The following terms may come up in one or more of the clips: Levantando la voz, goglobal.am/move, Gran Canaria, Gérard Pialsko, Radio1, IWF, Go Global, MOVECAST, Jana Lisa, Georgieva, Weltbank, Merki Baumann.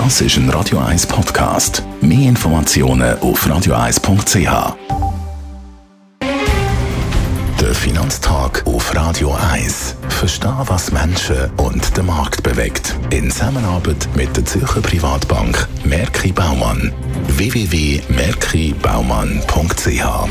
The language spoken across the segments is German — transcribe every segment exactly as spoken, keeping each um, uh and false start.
Das ist ein Radio eins Podcast. Mehr Informationen auf radio eins punkt c h. Der Finanztag auf Radio eins. Verstehen, was Menschen und den Markt bewegt. In Zusammenarbeit mit der Zürcher Privatbank Merki Baumann. w w w punkt merki baumann punkt c h.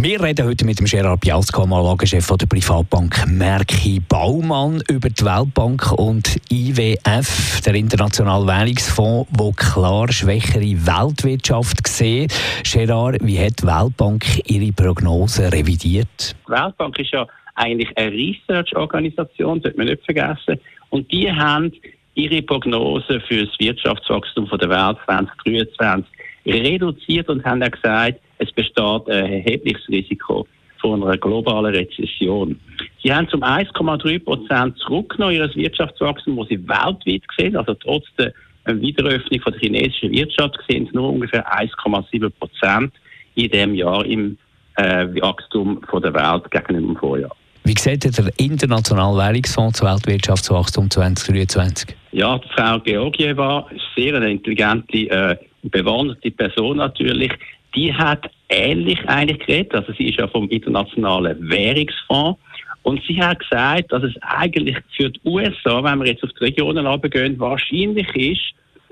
Wir reden heute mit dem Gérard Pialsko, Anlagechef der Privatbank Merki Baumann, über die Weltbank und I W F, der Internationalen Währungsfonds, der klar schwächere Weltwirtschaft sieht. Gérard, wie hat die Weltbank ihre Prognosen revidiert? Die Weltbank ist ja eigentlich eine Research-Organisation, sollte man nicht vergessen. Und die haben ihre Prognosen für das Wirtschaftswachstum der Welt zwanzig dreiundzwanzig reduziert und haben auch gesagt, es besteht ein erhebliches Risiko von einer globalen Rezession. Sie haben zum eins Komma drei Prozent zurückgenommen ihres Wirtschaftswachstums, das sie weltweit sehen. Also trotz der Wiederöffnung der chinesischen Wirtschaft sehen es nur ungefähr eins Komma sieben Prozent in diesem Jahr im äh, Wachstum von der Welt gegenüber dem Vorjahr. Wie sieht der Internationale Währungsfonds zum Weltwirtschaftswachstum zwanzig dreiundzwanzig? Ja, Frau Georgieva ist sehr eine intelligente, äh, bewanderte Person natürlich. Die hat ähnlich eigentlich geredet, also sie ist ja vom Internationalen Währungsfonds, und sie hat gesagt, dass es eigentlich für die U S A, wenn wir jetzt auf die Regionen runtergehen, wahrscheinlich ist,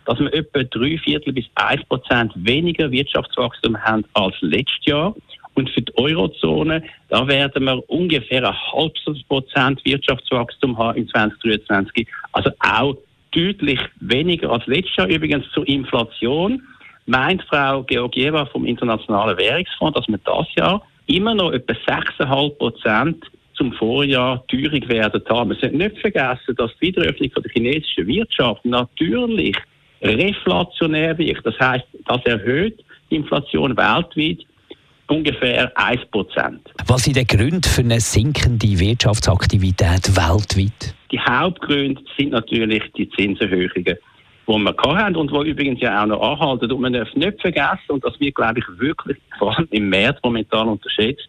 dass wir etwa drei Viertel bis ein Prozent weniger Wirtschaftswachstum haben als letztes Jahr, und für die Eurozone, da werden wir ungefähr ein halbes Prozent Wirtschaftswachstum haben im zwanzig dreiundzwanzig, also auch deutlich weniger als letztes Jahr. Übrigens zur Inflation meint Frau Georgieva vom Internationalen Währungsfonds, dass wir das Jahr immer noch etwa sechs Komma fünf Prozent zum Vorjahr Teuerung werden haben. Wir sollten nicht vergessen, dass die Wiederöffnung der chinesischen Wirtschaft natürlich reflationär wirkt. Das heisst, das erhöht die Inflation weltweit ungefähr ein Prozent. Was sind die Gründe für eine sinkende Wirtschaftsaktivität weltweit? Die Hauptgründe sind natürlich die Zinserhöhungen, die wir hatten und die übrigens ja auch noch anhalten. Und man darf nicht vergessen, und das wird, glaube ich, wirklich vor allem im März momentan unterschätzt,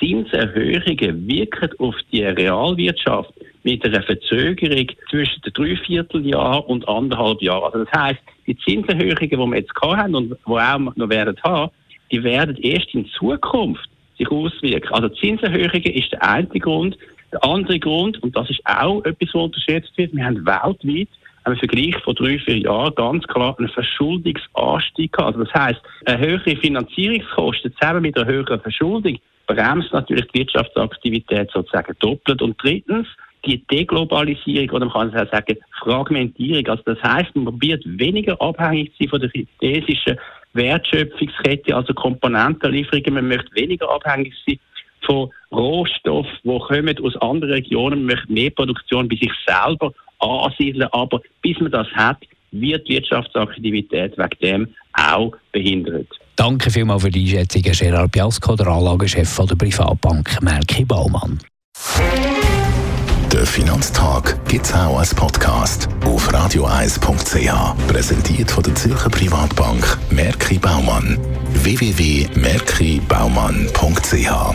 Zinserhöhungen wirken auf die Realwirtschaft mit einer Verzögerung zwischen dreivierteljahr und anderthalb Jahren. Also das heisst, die Zinserhöhungen, die wir jetzt hatten und die auch noch werden haben, die werden erst in Zukunft sich auswirken. Also Zinserhöhungen ist der eine Grund. Der andere Grund, und das ist auch etwas, was unterschätzt wird, wir haben weltweit im Vergleich von drei, vier Jahren ganz klar einen Verschuldungsanstieg gehabt. Also das heisst, eine höhere Finanzierungskosten zusammen mit einer höheren Verschuldung bremst natürlich die Wirtschaftsaktivität sozusagen doppelt. Und drittens, die Deglobalisierung, oder man kann es auch sagen, Fragmentierung. Also das heisst, man probiert weniger abhängig zu sein von der chinesischen Wertschöpfungskette, also Komponentenlieferungen. Man möchte weniger abhängig sein von Rohstoffen, die kommen aus anderen Regionen. Man möchte mehr Produktion bei sich selber ansiedeln, aber bis man das hat, wird die Wirtschaftsaktivität wegen dem auch behindert. Danke vielmals für die Einschätzung, Gérard Pialsko, der Anlagechef der Privatbank Merki Baumann. Der Finanztag gibt es auch als Podcast auf radio eins punkt c h. Präsentiert von der Zürcher Privatbank Merki Baumann. w w w punkt merki baumann punkt c h.